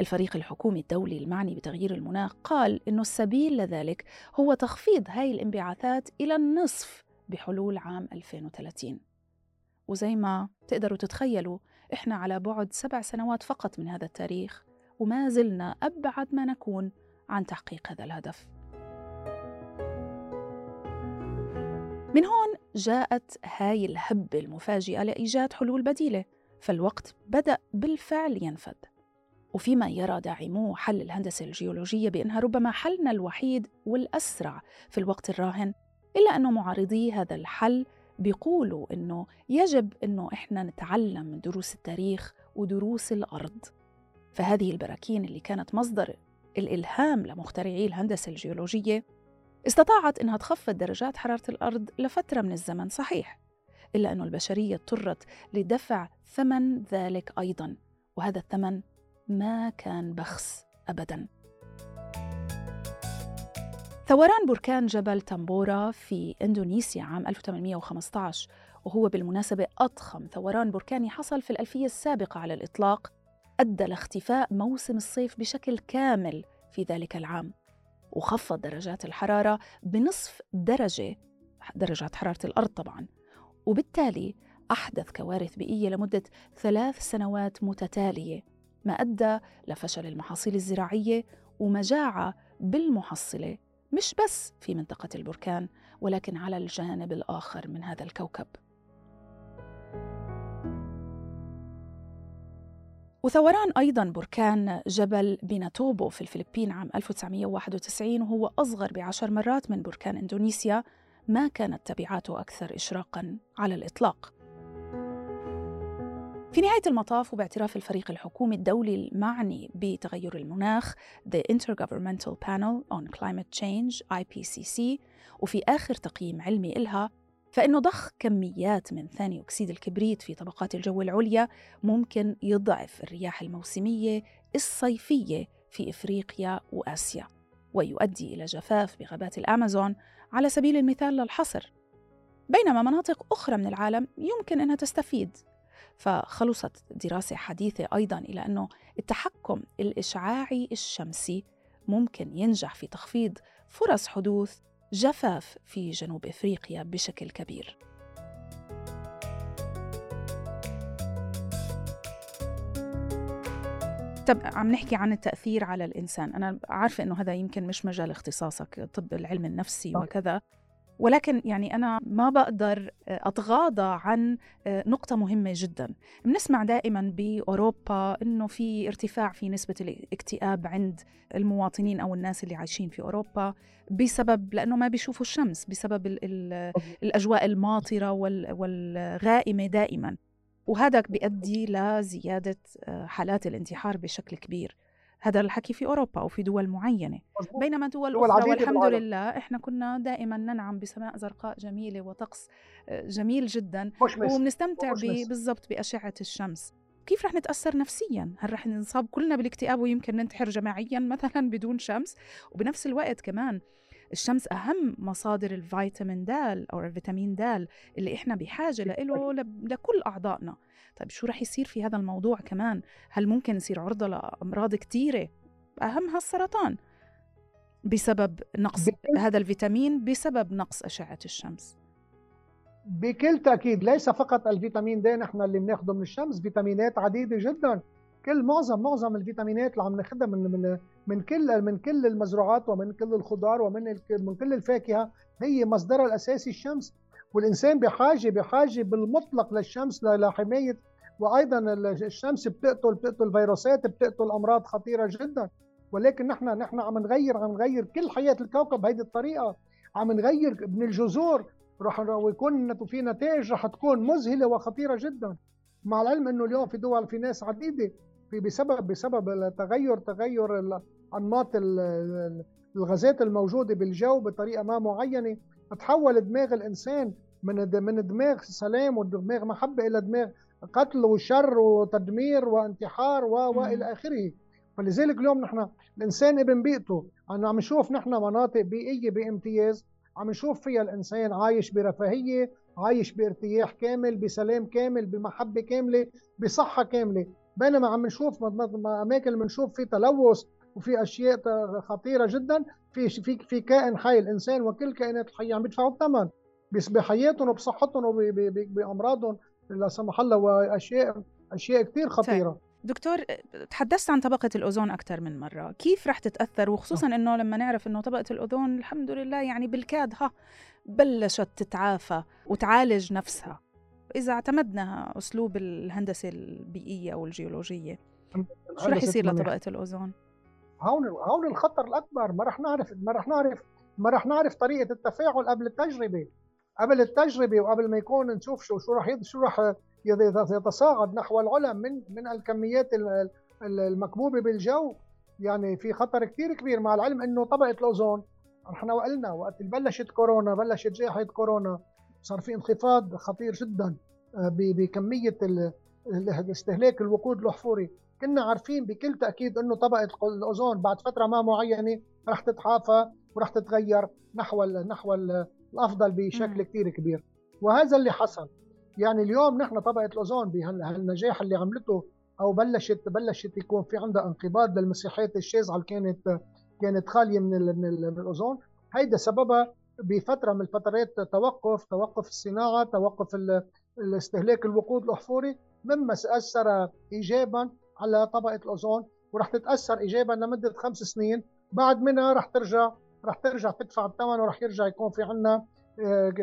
الفريق الحكومي الدولي المعني بتغيير المناخ قال إنه السبيل لذلك هو تخفيض هاي الانبعاثات إلى النصف بحلول عام ألفين وثلاثين. وزي ما تقدروا تتخيلوا إحنا على بعد سبع سنوات فقط من هذا التاريخ، وما زلنا أبعد ما نكون عن تحقيق هذا الهدف. من هون جاءت هاي الهبة المفاجئة لإيجاد حلول بديلة، فالوقت بدأ بالفعل ينفذ. وفيما يرى داعموه حل الهندسة الجيولوجية بأنها ربما حلنا الوحيد والأسرع في الوقت الراهن، إلا أنه معارضي هذا الحل بيقولوا إنه يجب إنه إحنا نتعلم من دروس التاريخ ودروس الأرض. فهذه البراكين اللي كانت مصدر الإلهام لمخترعي الهندسة الجيولوجية استطاعت إنها تخفض درجات حرارة الأرض لفترة من الزمن صحيح، إلا أنه البشرية اضطرت لدفع ثمن ذلك أيضاً، وهذا الثمن ما كان بخس أبداً. ثوران بركان جبل تمبورا في إندونيسيا عام ألف وثمانمئة وخمسة عشر، وهو بالمناسبة أضخم ثوران بركاني حصل في الألفية السابقة على الإطلاق، أدى لاختفاء موسم الصيف بشكل كامل في ذلك العام، وخفض درجات الحرارة بنصف درجة، درجات حرارة الأرض طبعاً، وبالتالي أحدث كوارث بيئية لمدة ثلاث سنوات متتالية، ما أدى لفشل المحاصيل الزراعية ومجاعة بالمحصلة، مش بس في منطقة البركان ولكن على الجانب الآخر من هذا الكوكب. وثوران أيضاً بركان جبل بيناتوبو في الفلبين عام ألف وتسعمئة وواحد وتسعين، وهو أصغر بعشر مرات من بركان إندونيسيا، ما كانت تبعاته أكثر إشراقاً على الإطلاق. في نهاية المطاف، وباعتراف الفريق الحكومي الدولي المعني بتغير المناخ The Intergovernmental Panel on Climate Change آي بي سي سي، وفي آخر تقييم علمي إلها، فإنه ضخ كميات من ثاني أكسيد الكبريت في طبقات الجو العليا ممكن يضعف الرياح الموسمية الصيفية في إفريقيا وآسيا، ويؤدي إلى جفاف بغابات الأمازون على سبيل المثال للحصر، بينما مناطق أخرى من العالم يمكن أنها تستفيد. فخلصت دراسة حديثة أيضاً إلى أنه التحكم الإشعاعي الشمسي ممكن ينجح في تخفيض فرص حدوث جفاف في جنوب إفريقيا بشكل كبير. طب عم نحكي عن التأثير على الإنسان، أنا عارفة أنه هذا يمكن مش مجال اختصاصك، طب العلم النفسي وكذا، ولكن يعني أنا ما بقدر أتغاضى عن نقطة مهمة جداً. بنسمع دائماً بأوروبا إنه في ارتفاع في نسبة الاكتئاب عند المواطنين أو الناس اللي عايشين في أوروبا، بسبب لأنه ما بيشوفوا الشمس، بسبب ال ال الأجواء الماطرة والغائمة دائماً، وهذا بيؤدي لزيادة حالات الانتحار بشكل كبير. هذا الحكي في أوروبا وفي دول معينة، بينما دول أخرى والحمد لله إحنا كنا دائما ننعم بسماء زرقاء جميلة وطقس جميل جدا، وبنستمتع بالضبط بأشعة الشمس. كيف رح نتأثر نفسيا؟ هل رح نصاب كلنا بالاكتئاب ويمكن ننتحر جماعيا مثلا بدون شمس؟ وبنفس الوقت كمان الشمس أهم مصادر الفيتامين دال أو الفيتامين دال اللي إحنا بحاجة له لكل أعضائنا. طيب شو رح يصير في هذا الموضوع كمان؟ هل ممكن يصير عرضة لأمراض كتيرة أهمها السرطان بسبب نقص هذا الفيتامين بسبب نقص أشعة الشمس؟ بكل تأكيد ليس فقط الفيتامين دي نحن اللي بناخده من الشمس، فيتامينات عديدة جدا. كل معظم معظم الفيتامينات اللي عم ناخدها من من من كل من كل المزروعات ومن كل الخضار ومن من كل الفاكهة هي مصدرها الأساسي الشمس. والإنسان بحاجة بحاجة بالمطلق للشمس لحماية، وأيضا الشمس بتقتل بتقتل فيروسات، بتقتل أمراض خطيرة جدا. ولكن نحن نحن عم نغير عم نغير كل حياة الكوكب بهذه الطريقة، عم نغير من الجذور، رح ويكون في نتائج رح تكون مذهله وخطيره جدا. مع العلم انه اليوم في دول في ناس عديده في بسبب بسبب تغير تغير انماط الغازات الموجوده بالجو بطريقه ما معينه، تحول دماغ الانسان من من دماغ سلام ودماغ محبه الى دماغ قتل وشر وتدمير وانتحار والى اخره. فلذلك اليوم نحن الانسان ابن بيئته، انا عم نشوف نحن مناطق بيئيه بامتياز عم نشوف فيها الإنسان عايش برفاهية، عايش بارتياح كامل، بسلام كامل، بمحبة كاملة، بصحة كاملة. بينما عم نشوف أماكن بنشوف في تلوث وفي أشياء خطيرة جدا، في في في كائن حي الإنسان وكل كائنات الحية عم يدفعوا الثمن بحياتهم وبصحتهم وبأمراضهم لا سمح الله، وأشياء أشياء كتير خطيرة. طيب. دكتور، تحدثت عن طبقة الأوزون أكثر من مرة، كيف رح تتأثر؟ وخصوصاً أنه لما نعرف أنه طبقة الأوزون الحمد لله يعني بالكاد ها بلشت تتعافى وتعالج نفسها إذا اعتمدنا أسلوب الهندسة البيئية والجيولوجية، شو رح يصير لطبقة الأوزون؟ هون هون الخطر الأكبر، ما رح نعرف ما رح نعرف ما رح نعرف طريقة التفاعل قبل التجربة قبل التجربة وقبل ما يكون نشوف شو شو رح شو رح يتصاعد نحو العلا من من الكميات المكبوبه بالجو. يعني في خطر كثير كبير، مع العلم انه طبقه الاوزون نحن وقلنا وقت بلشت كورونا بلشت جائحه كورونا صار في انخفاض خطير جدا بكميه استهلاك الوقود الاحفوري. كنا عارفين بكل تاكيد انه طبقه الاوزون بعد فتره ما معينه رح تتعافى ورح تتغير نحو نحو الافضل بشكل كثير كبير، وهذا اللي حصل. يعني اليوم نحن طبقة الأوزون بهالنجاح اللي عملته أو بلشت بلشت يكون في عندها انقباض للمسيحات الشاذعة اللي كانت كانت خالية من الأوزون. هيدا سببها بفترة من الفترات توقف توقف الصناعة، توقف الاستهلاك الوقود الأحفوري، مما سأثر إيجابا على طبقة الأوزون، ورح تتأثر إيجابا لمدة خمس سنين. بعد منها رح ترجع رح ترجع تدفع الثمن، ورح يرجع يكون في عندنا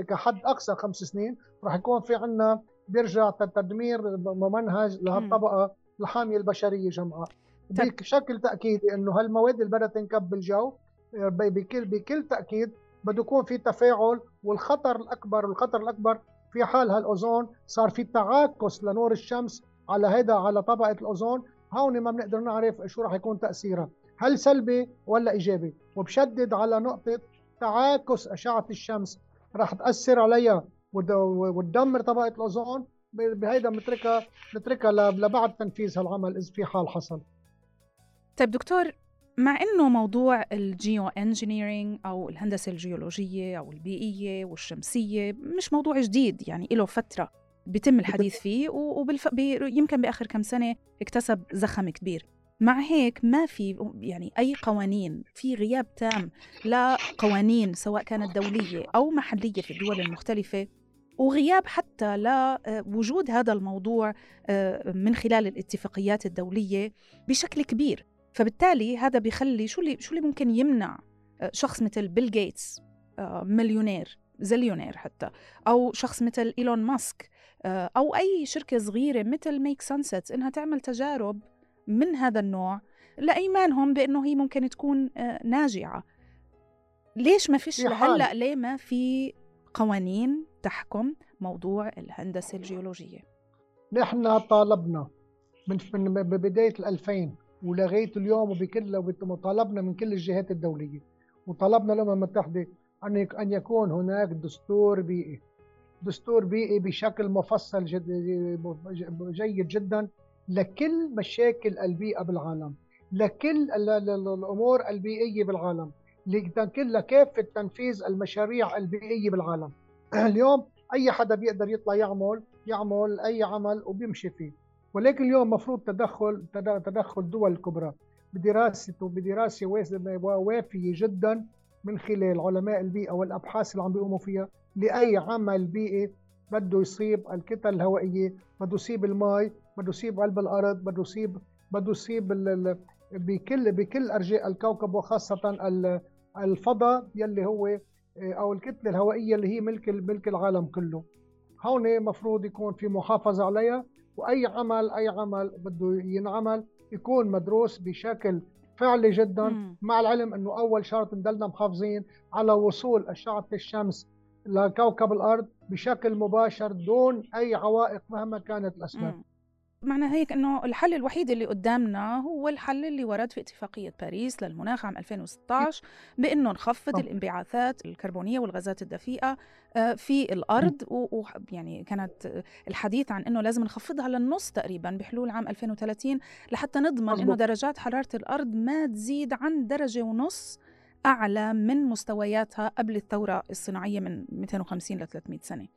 كحد أقصى خمس سنين رح يكون في عنا بيرجع تدمير ممنهج لهالطبقة الحامية البشرية جمعاء. بشكل تأكيدي إنه هالمواد اللي بدها تنكب بالجو بكل بكل تأكيد بده يكون في تفاعل. والخطر الأكبر والخطر الأكبر في حال هالأوزون صار في تعاكس لنور الشمس على هذا على طبقة الأوزون، هون ما بنقدر نعرف شو رح يكون تأثيرها، هل سلبي ولا إيجابي. وبشدد على نقطة تعاكس أشعة الشمس راح تأثر عليها وتدمر طبقة الأوزون. بهيدا نتركها نتركها لبعد تنفيذ هالعمل إذا في حال حصل. طيب دكتور، مع إنه موضوع الجيو انجينيرينج أو الهندسة الجيولوجية أو البيئية والشمسية مش موضوع جديد، يعني له فترة بيتم الحديث فيه وبالف... بي... يمكن بآخر كم سنة اكتسب زخم كبير. مع هيك ما في يعني أي قوانين، في غياب تام لقوانين سواء كانت دولية أو محلية في الدول المختلفة، وغياب حتى لوجود هذا الموضوع من خلال الاتفاقيات الدولية بشكل كبير. فبالتالي هذا بيخلي شو اللي شو اللي ممكن يمنع شخص مثل بيل جيتس مليونير زليونير حتى، أو شخص مثل إيلون ماسك أو أي شركة صغيرة مثل ميك سانسيتس إنها تعمل تجارب من هذا النوع لإيمانهم بأنه هي ممكن تكون ناجعة؟ ليش ما فيش هلأ ليه ما في قوانين تحكم موضوع الهندسة الجيولوجية؟ نحن طالبنا من بداية الألفين ولغاية اليوم وبكل طالبنا من كل الجهات الدولية، وطالبنا الأمم المتحدة أن يكون هناك دستور بيئي دستور بيئي بشكل مفصل جيد جدا لكل مشاكل البيئة بالعالم، لكل الأمور البيئية بالعالم، لتنقل كيفية تنفيذ المشاريع البيئية بالعالم. اليوم أي حدا بيقدر يطلع يعمل يعمل أي عمل وبيمشي فيه، ولكن اليوم مفروض تدخل تدخل دول كبرى بدراسته بدراسة وافية جدا من خلال علماء البيئة والأبحاث اللي عم بيقوموا فيها لأي عمل بيئي بده يصيب الكتل الهوائية، بده يصيب الماء، بده يصيب قلب الأرض، بده يصيب بده يصيب بكل بكل أرجاء الكوكب، وخاصة الفضاء يلي هو أو الكتلة الهوائية اللي هي ملك ملك العالم كله. هون مفروض يكون في محافظة عليها، وأي عمل أي عمل بده ينعمل يكون مدروس بشكل فعلي جدا، مم. مع العلم أنه أول شرط نضلنا محافظين على وصول أشعة الشمس لكوكب الأرض بشكل مباشر دون أي عوائق مهما كانت الأسباب. معنى هيك أنه الحل الوحيد اللي قدامنا هو الحل اللي ورد في اتفاقية باريس للمناخ عام ألفين وستة عشر، بأنه نخفض الانبعاثات الكربونية والغازات الدفيئة في الأرض، ويعني كانت الحديث عن أنه لازم نخفضها للنص تقريبا بحلول عام ألفين وثلاثين لحتى نضمن أنه درجات حرارة الأرض ما تزيد عن درجة ونص أعلى من مستوياتها قبل الثورة الصناعية من مئتين وخمسين ل ثلاثمئة سنة.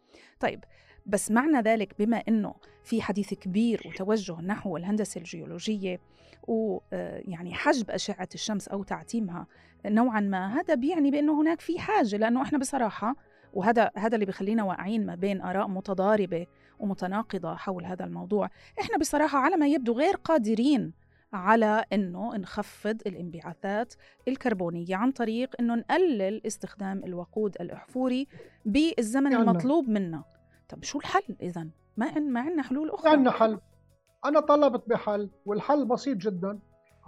طيب، بس معنى ذلك بما أنه في حديث كبير وتوجه نحو الهندسة الجيولوجية ويعني حجب أشعة الشمس أو تعتيمها نوعا ما، هذا بيعني بأنه هناك في حاجة، لأنه إحنا بصراحة وهذا هذا اللي بيخلينا واقعين ما بين آراء متضاربة ومتناقضة حول هذا الموضوع، إحنا بصراحة على ما يبدو غير قادرين على أنه نخفض الانبعاثات الكربونية عن طريق أنه نقلل استخدام الوقود الأحفوري بالزمن المطلوب منا. طب شو الحل إذا؟ ما عن ما عندنا حلول أخرى؟ عندنا حل، أنا طلبت بحل، والحل بسيط جدا،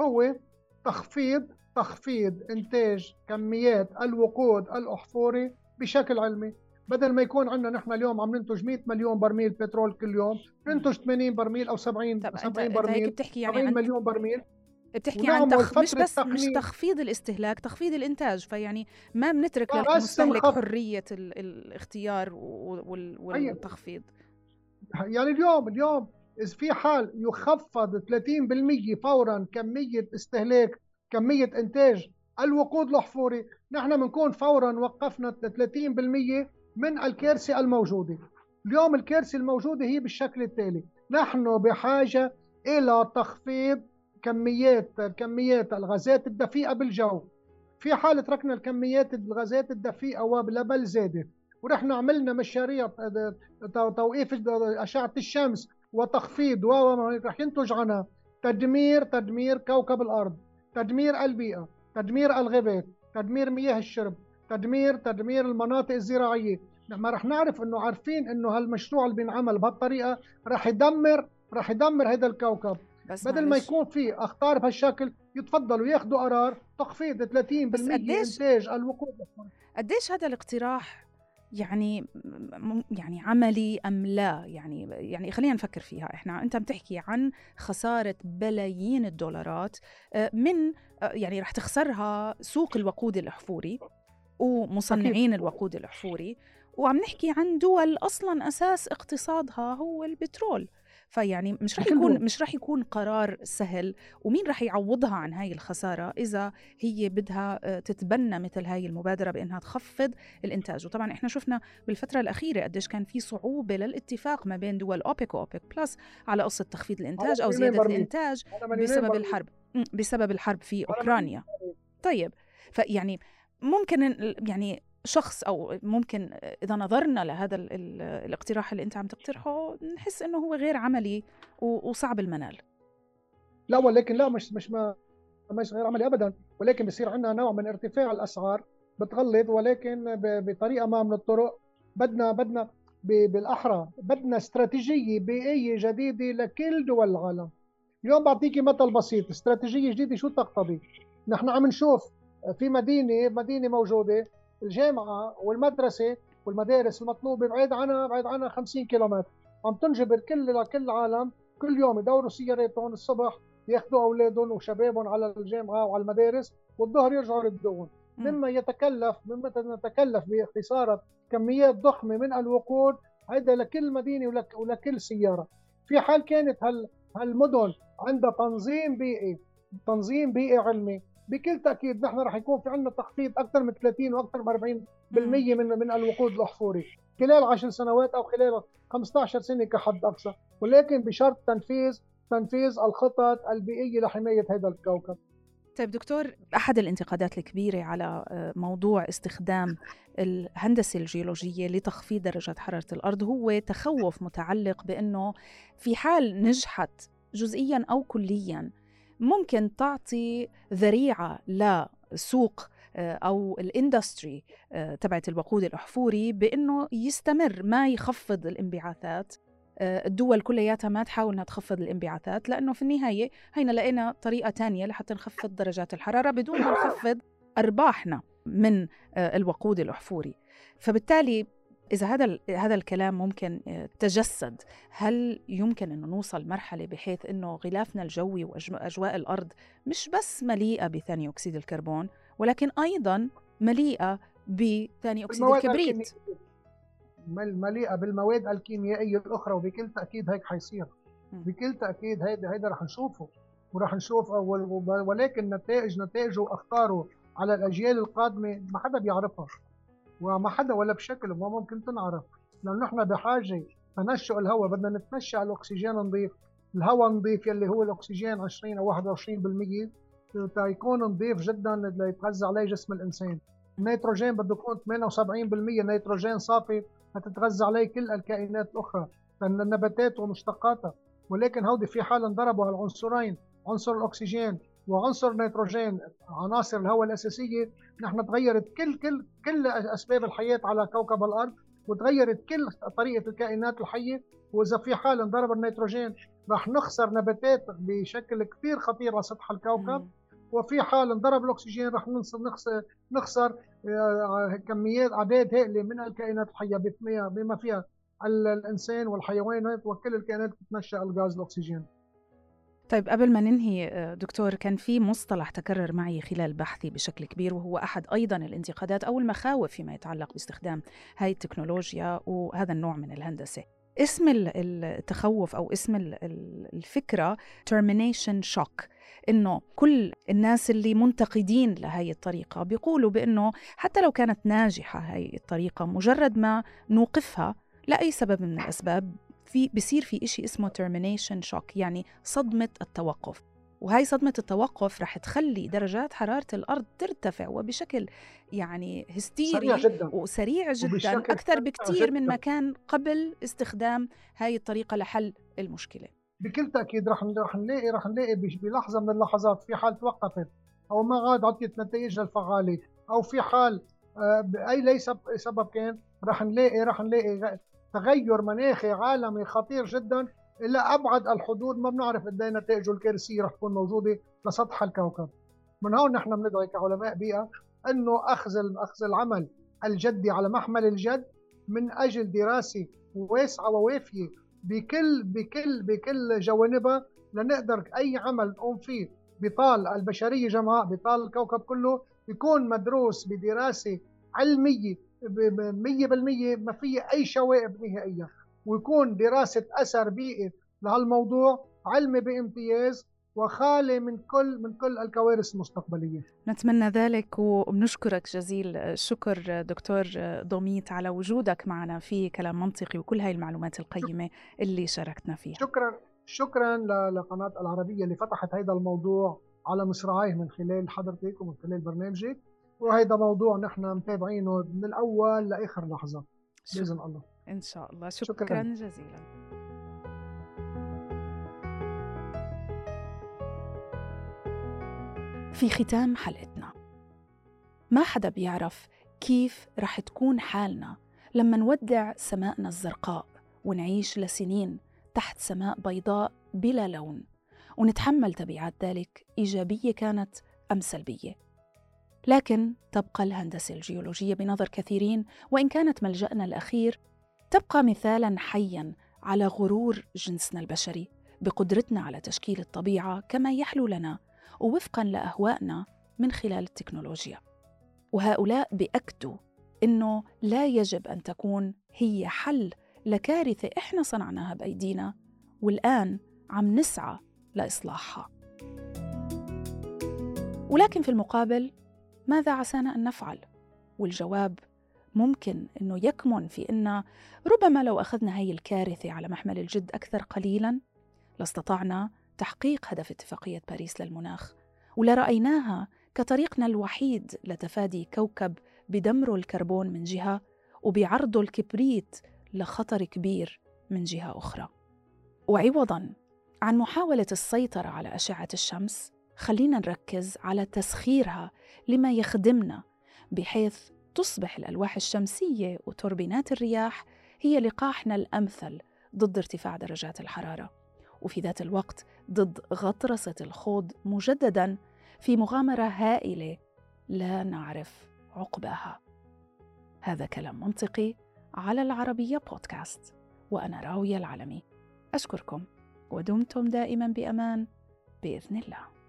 هو تخفيض تخفيض إنتاج كميات الوقود الأحفوري بشكل علمي. بدل ما يكون عندنا نحن اليوم عم ننتج مئة مليون برميل بترول كل يوم، ننتج ثمانين برميل أو سبعين سبعين برميل، بتحكي يعني سبعين مليون برميل. بتحكي عن تخ... مش بس مش تخفيض الاستهلاك، تخفيض الانتاج، فيعني ما بنترك للمستهلك حرية ال... الاختيار وال... والتخفيض. يعني اليوم اليوم إذا في حال يخفض ثلاثين بالمئة فورا كمية استهلاك كمية انتاج الوقود الأحفوري، نحن بنكون فورا وقفنا ثلاثين بالمئة من الكارثة الموجودة. اليوم الكارثة الموجودة هي بالشكل التالي: نحن بحاجة إلى تخفيض كميات كميات الغازات الدفيئة بالجو. في حال تركنا الكميات الغازات الدفيئة وبل زادت، ورحنا عملنا مشاريع توقيف أشعة الشمس وتخفيض، ورح ينتج عنها تدمير تدمير كوكب الأرض، تدمير البيئة، تدمير الغابات، تدمير مياه الشرب، تدمير تدمير المناطق الزراعية. ما رح نعرف انه عارفين انه هالمشروع اللي بينعمل بهالطريقة رح يدمر رح يدمر هذا الكوكب. بس بدل ما يكون في اخطار بهالشكل يتفضلوا ياخذوا قرار تخفيض ثلاثين بالمئة انتاج الوقود. قديش هذا الاقتراح يعني يعني عملي ام لا؟ يعني يعني خلينا نفكر فيها احنا. انت بتحكي عن خساره بلايين الدولارات من يعني رح تخسرها سوق الوقود الاحفوري ومصنعين الوقود الأحفوري، وعم نحكي عن دول أصلاً أساس اقتصادها هو البترول، فيعني مش رح يكون مش رح يكون قرار سهل. ومين رح يعوضها عن هاي الخسارة إذا هي بدها تتبنى مثل هاي المبادرة بأنها تخفض الإنتاج؟ وطبعاً إحنا شفنا بالفترة الأخيرة قديش كان في صعوبة للاتفاق ما بين دول أوبيك وأوبيك بلس على قصة تخفيض الإنتاج أو زيادة الإنتاج بسبب الحرب بسبب الحرب في أوكرانيا. طيب، فيعني ممكن يعني شخص أو ممكن إذا نظرنا لهذا الاقتراح اللي أنت عم تقترحه نحس إنه هو غير عملي وصعب المنال. لا، ولكن لا مش مش ما مش غير عملي أبدا، ولكن بصير عندنا نوع من ارتفاع الأسعار بتغلط، ولكن بطريقة ما من الطرق. بدنا بدنا بالأحرى بدنا استراتيجية بيئية جديدة لكل دول العالم. اليوم بعطيكي مثل بسيط، استراتيجية جديدة شو تقتضي؟ نحن عم نشوف في مدينة مدينة موجودة الجامعة والمدرسة والمدارس المطلوبة بعيد عنها بعيد عنها خمسين كيلومتر، عم تنجبر كل كل العالم كل يوم يدوروا سياراتهم الصبح ياخذوا أولادهم وشبابهم على الجامعة وعلى المدارس، والظهر يرجعوا يردون، مما يتكلف مما نتكلف باختصار كميات ضخمة من الوقود. هذا لكل مدينة ولك ولكل سيارة. في حال كانت هال هالمدن عندها تنظيم بيئي تنظيم بيئي علمي بكل تاكيد نحن رح يكون في عندنا تخفيض اكثر من ثلاثين واكثر من أربعين بالمئة من من الوقود الاحفوري خلال عشر سنوات او خلال خمسة عشر سنه كحد اقصى، ولكن بشرط تنفيذ تنفيذ الخطط البيئيه لحمايه هذا الكوكب. طيب دكتور، أحد الانتقادات الكبيرة على موضوع استخدام الهندسة الجيولوجية لتخفيض درجة حرارة الأرض هو تخوف متعلق بأنه في حال نجحت جزئياً أو كلياً ممكن تعطي ذريعة لسوق أو الاندستري تبعت الوقود الأحفوري بأنه يستمر ما يخفض الانبعاثات. الدول كلياتها ما تحاول انها تخفض الانبعاثات، لانه في النهايه هينا لقينا طريقه تانية لحتى نخفض درجات الحراره بدون ما نخفض ارباحنا من الوقود الاحفوري. فبالتالي اذا هذا هذا الكلام ممكن تجسد، هل يمكن انه نوصل مرحله بحيث انه غلافنا الجوي واجواء الارض مش بس مليئه بثاني اكسيد الكربون ولكن ايضا مليئه بثاني اكسيد الكبريت، مليئة بالمواد الكيميائية الأخرى؟ وبكل تأكيد هيك حيصير، بكل تأكيد هيدا هيدا رح نشوفه ورح نشوف أول، ولكن نتائج نتائجه وأخطاره على الأجيال القادمة ما حدا بيعرفها وما حدا ولا بشكل ما ممكن تنعرف، لأن نحن بحاجة تنشئ الهواء. بدنا نتنشئ الأكسجين نضيف، الهواء نضيف يلي هو الأكسجين عشرين أو واحد وعشرين بالمئة تيكون نضيف جدا ليتغذى عليه جسم الإنسان. النيتروجين بده يكون ثمانية وسبعين بالمئة نيتروجين صافي هتتغذى عليه كل الكائنات الأخرى، لأن النباتات ومشتقاتها. ولكن هودي في حال انضربوا هالعنصرين، عنصر الأكسجين وعنصر النيتروجين، عناصر الهواء الأساسية، نحن تغيرت كل كل كل أسباب الحياة على كوكب الأرض، وتغيرت كل طريقة الكائنات الحية. وإذا في حال انضرب النيتروجين راح نخسر نباتات بشكل كثير خطير على سطح الكوكب، وفي حال انضرب الأكسجين راح نخسر نخسر كميات أعداد هائلة من الكائنات الحية بما فيها الإنسان والحيوانات وكل الكائنات تتنشأ الغاز الأكسجين. طيب قبل ما ننهي دكتور، كان في مصطلح تكرر معي خلال بحثي بشكل كبير، وهو أحد أيضاً الانتقادات أو المخاوف فيما يتعلق باستخدام هاي التكنولوجيا وهذا النوع من الهندسة. اسم التخوف أو اسم الفكرة termination shock، إنه كل الناس اللي منتقدين لهي الطريقة بيقولوا بأنه حتى لو كانت ناجحة هاي الطريقة مجرد ما نوقفها لأي سبب من الأسباب في بيصير في إشي اسمه termination shock، يعني صدمة التوقف. وهي صدمة التوقف رح تخلي درجات حرارة الأرض ترتفع وبشكل يعني هستيري جداً. وسريع جدا أكثر بكتير جداً من ما كان قبل استخدام هاي الطريقة لحل المشكلة. بكل تأكيد رح نلاقي رح نلاقي بلحظة من اللحظات في حال توقفت أو ما عاد عطيت نتائجها الفعالة، أو في حال بأي ليس سبب كان، رح نلاقي رح نلاقي تغير مناخي عالمي خطير جدا إلى أبعد الحدود. ما بنعرف قد ايه نتائجه الكارثية رح تكون موجودة لسطح الكوكب. من هون نحن بندعي كعلماء بيئة إنه أخذ أخذ العمل الجدي على محمل الجد من أجل دراسة واسعة ووافية بكل بكل بكل جوانبها، لنقدر أي عمل نقوم فيه بطال البشرية جمعاء بطال الكوكب كله يكون مدروس بدراسة علمية مية بالمية ما فيها أي شوائب نهائية، ويكون دراسة أثر بيئي لهالموضوع علمي بامتياز وخالي من كل من كل الكوارث المستقبلية. نتمنى ذلك وبنشكرك جزيل الشكر دكتور دوميت على وجودك معنا في كلام منطقي وكل هاي المعلومات القيمة اللي شاركتنا فيها. شكرا شكرا لقناة العربية اللي فتحت هذا الموضوع على مصراعيه من خلال حضرتك ومن خلال برنامجك، وهذا موضوع نحن متابعينه من الأول لآخر لحظة بإذن الله. إن شاء الله. شكراً, شكراً جزيلاً. في ختام حلقتنا، ما حدا بيعرف كيف رح تكون حالنا لما نودع سمائنا الزرقاء ونعيش لسنين تحت سماء بيضاء بلا لون، ونتحمل تبعات ذلك إيجابية كانت أم سلبية. لكن تبقى الهندسة الجيولوجية بنظر كثيرين، وإن كانت ملجأنا الأخير، تبقى مثالاً حياً على غرور جنسنا البشري بقدرتنا على تشكيل الطبيعة كما يحلو لنا ووفقاً لأهوائنا من خلال التكنولوجيا. وهؤلاء بأكدوا إنه لا يجب أن تكون هي حل لكارثة إحنا صنعناها بأيدينا والآن عم نسعى لإصلاحها. ولكن في المقابل ماذا عسانا أن نفعل؟ والجواب ممكن أنه يكمن في أن ربما لو أخذنا هاي الكارثة على محمل الجد أكثر قليلاً لاستطعنا تحقيق هدف اتفاقية باريس للمناخ، ولرأيناها كطريقنا الوحيد لتفادي كوكب بدمره الكربون من جهة وبعرضه الكبريت لخطر كبير من جهة أخرى. وعوضاً عن محاولة السيطرة على أشعة الشمس، خلينا نركز على تسخيرها لما يخدمنا، بحيث تصبح الألواح الشمسية وتوربينات الرياح هي لقاحنا الأمثل ضد ارتفاع درجات الحرارة، وفي ذات الوقت ضد غطرسة الخوض مجدداً في مغامرة هائلة لا نعرف عقباها. هذا كلام منطقي على العربية بودكاست، وأنا راوية العلمي. أشكركم ودمتم دائماً بأمان بإذن الله.